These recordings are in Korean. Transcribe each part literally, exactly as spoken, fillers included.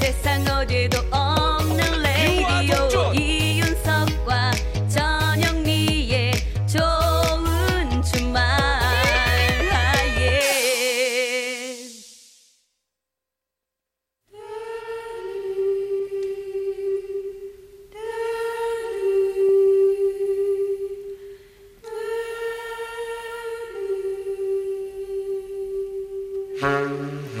세상 어디도 없는 레이디오 이윤석과 전영미의 좋은 주말. 예. 예.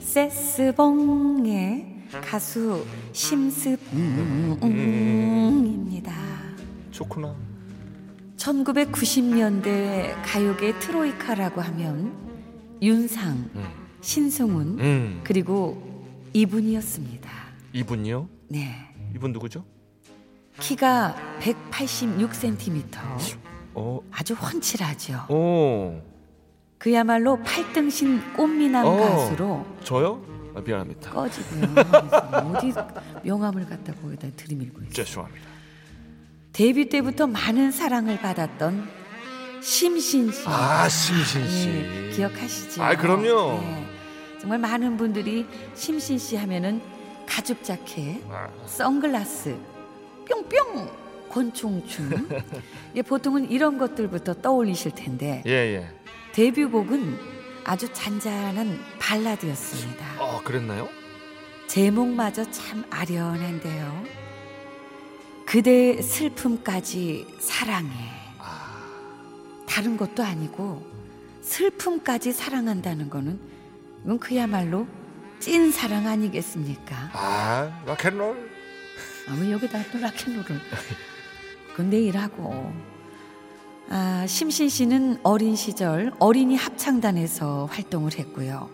세스봉의 가수 심스봉입니다. 좋구나. 천구백구십 년대 가요계 트로이카라고 하면 윤상, 음. 신승훈, 음. 그리고 이분이었습니다. 이분이요? 네. 이분 누구죠? 키가 백팔십육 센티미터. 어. 아주 훤칠하죠. 오. 그야말로 팔등신 꽃미남 어, 가수로. 저요? 아, 미안합니다. 꺼지고요. 어디 명함을 갖다 거기다 들이밀고 있어요. 죄송합니다. 데뷔 때부터 많은 사랑을 받았던 심신 씨. 아, 심신 씨. 네, 기억하시죠? 아, 그럼요. 네, 정말 많은 분들이 심신 씨 하면은 가죽 자켓, 아. 선글라스, 뿅뿅 권총춤. 예, 보통은 이런 것들부터 떠올리실 텐데. 예, 예. 데뷔곡은 아주 잔잔한 발라드였습니다. 아, 그랬나요? 제목마저 참 아련한데요. 그대의 슬픔까지 사랑해. 아... 다른 것도 아니고 슬픔까지 사랑한다는 거는 이건 그야말로 찐 사랑 아니겠습니까? 아, 락앤롤. 아무 여기다 또 락앤롤을. 그건 내일하고. 아, 심신 씨는 어린 시절 어린이 합창단에서 활동을 했고요.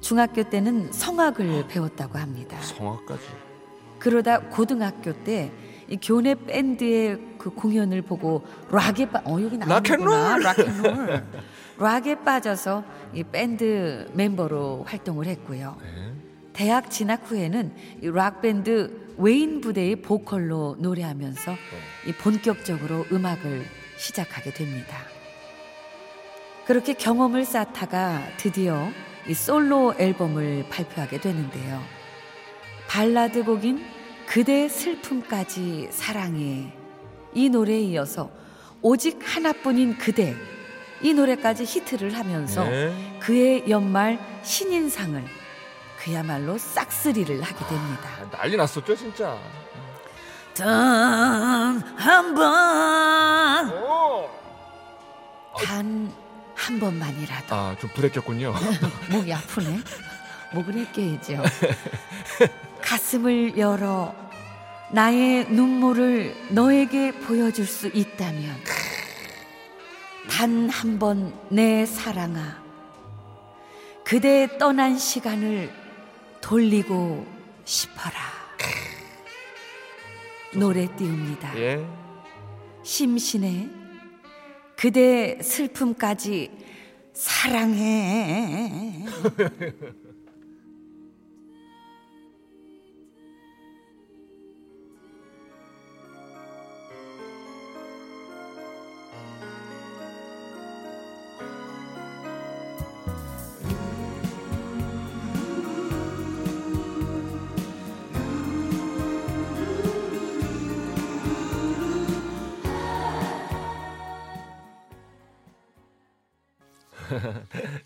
중학교 때는 성악을 배웠다고 합니다. 성악까지. 그러다 고등학교 때 이 교내 밴드의 그 공연을 보고 락에 빠, 어 여기 나오는구나. 락앤롤. 락에 빠져서 이 밴드 멤버로 활동을 했고요. 네. 대학 진학 후에는 이 락 밴드 웨인 부대의 보컬로 노래하면서 이 본격적으로 음악을 시작하게 됩니다. 그렇게 경험을 쌓다가 드디어 이 솔로 앨범을 발표하게 되는데요. 발라드 곡인 그대의 슬픔까지 사랑해 이 노래에 이어서 오직 하나뿐인 그대 이 노래까지 히트를 하면서 네. 그의 연말 신인상을 그야말로 싹쓸이를 하게 됩니다. 아, 난리 났었죠 진짜. 단 한 번, 단 한 번만이라도. 아, 좀 불했겠군요. 목이 아프네. 목을 했게이죠. 가슴을 열어 나의 눈물을 너에게 보여줄 수 있다면 단 한 번 내 사랑아 그대 떠난 시간을 돌리고 싶어라. 노래 띄웁니다. 예. 심신의 그대 슬픔까지 사랑해.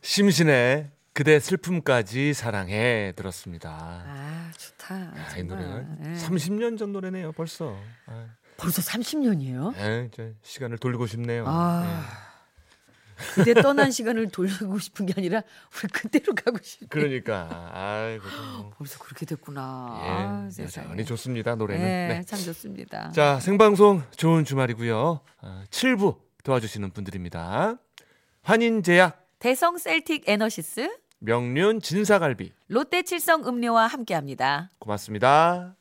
심신의 그대 슬픔까지 사랑해 들었습니다. 아 좋다. 야, 이 노래가 네. 삼십 년 전 노래네요 벌써. 아. 벌써 삼십 년이에요? 네, 이제 시간을 돌리고 싶네요. 아. 네. 그때 떠난 시간을 돌리고 싶은 게 아니라 우리 그때로 가고 싶네. 그러니까. 아이고. 벌써 그렇게 됐구나. 예, 아, 세상에. 여전히 좋습니다. 노래는. 네, 네. 참 좋습니다. 자, 생방송 좋은 주말이고요. 어, 칠 부 도와주시는 분들입니다. 환인제약, 대성 셀틱 에너시스, 명륜 진사갈비, 롯데 칠성 음료와 함께합니다. 고맙습니다.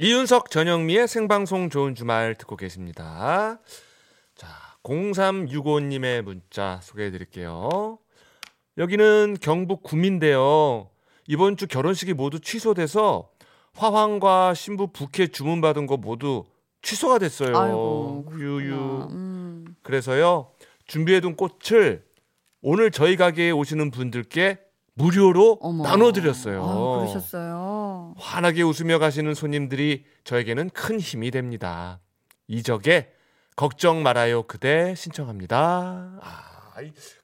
이윤석, 전영미의 생방송 좋은 주말 듣고 계십니다. 자, 공삼육오님의 문자 소개해드릴게요. 여기는 경북 구민데요. 이번 주 결혼식이 모두 취소돼서 화환과 신부 부케 주문받은 거 모두 취소가 됐어요. 아이고, 유유. 음. 그래서요, 준비해둔 꽃을 오늘 저희 가게에 오시는 분들께 무료로 어머. 나눠드렸어요. 아, 그러셨어요. 환하게 웃으며 가시는 손님들이 저에게는 큰 힘이 됩니다. 이적에 걱정 말아요 그대 신청합니다. 아,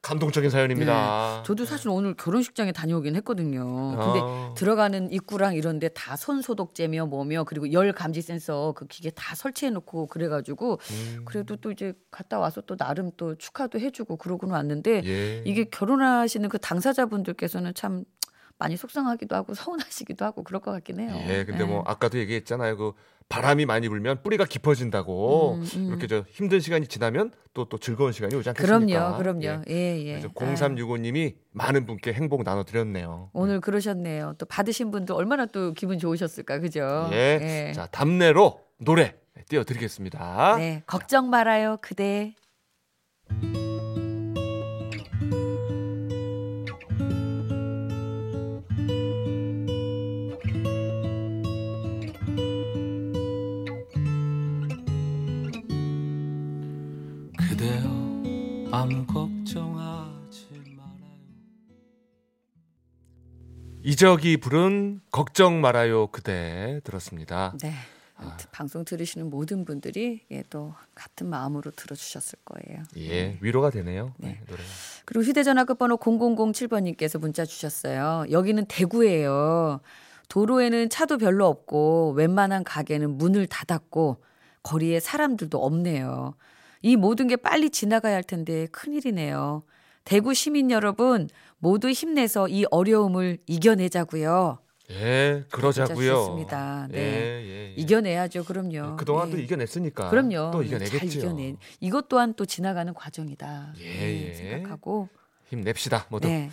감동적인 사연입니다. 네, 저도 사실 오늘 결혼식장에 다녀오긴 했거든요. 근데 어. 들어가는 입구랑 이런 데 다 손소독제며 뭐며 그리고 열 감지 센서 그 기계 다 설치해놓고 그래가지고 음. 그래도 또 이제 갔다 와서 또 나름 또 축하도 해주고 그러고는 왔는데 예. 이게 결혼하시는 그 당사자분들께서는 참 많이 속상하기도 하고 서운하시기도 하고 그럴 것 같긴 해요. 예, 근데 예. 뭐 아까도 얘기했잖아요. 그 바람이 많이 불면 뿌리가 깊어진다고. 음, 음. 이렇게 저 힘든 시간이 지나면 또, 또 즐거운 시간이 오지 않겠습니까? 그럼요, 그럼요. 예, 예. 예. 공삼육오님이 많은 분께 행복 나눠드렸네요. 오늘 음. 그러셨네요. 또 받으신 분도 얼마나 또 기분 좋으셨을까, 그죠? 예. 예. 자, 담내로 노래 띄워드리겠습니다. 네, 걱정 말아요, 그대. 아무 걱정하지 말아요. 이적이 부른 걱정 말아요 그대 들었습니다. 네, 아. 방송 들으시는 모든 분들이 예, 또 같은 마음으로 들어주셨을 거예요. 예, 위로가 되네요. 네. 네, 노래가. 그리고 휴대전화 끝번호 공공공칠번님께서 문자 주셨어요. 여기는 대구예요. 도로에는 차도 별로 없고 웬만한 가게는 문을 닫았고 거리에 사람들도 없네요. 이 모든 게 빨리 지나가야 할 텐데 큰일이네요. 대구 시민 여러분 모두 힘내서 이 어려움을 이겨내자고요. 예, 그러자고요. 네, 예, 예, 예. 이겨내야죠. 그럼요. 그동안 예. 또 이겨냈으니까. 그럼요. 또 이겨내겠죠. 잘 이겨내. 이것 또한 또 지나가는 과정이다. 예, 예. 생각하고 힘냅시다. 모두. 네.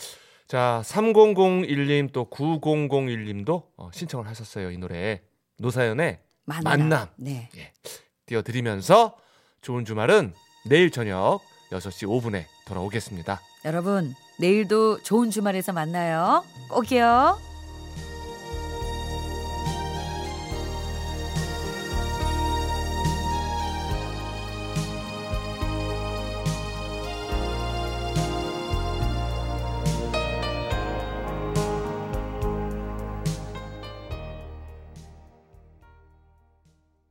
자, 삼공공일님 또 구공공일님도 신청을 하셨어요. 이 노래 노사연의 만남. 만남. 네. 예. 띄워드리면서 좋은 주말은 내일 저녁 여섯시 오분에 돌아오겠습니다. 여러분, 내일도 좋은 주말에서 만나요. 꼭이요.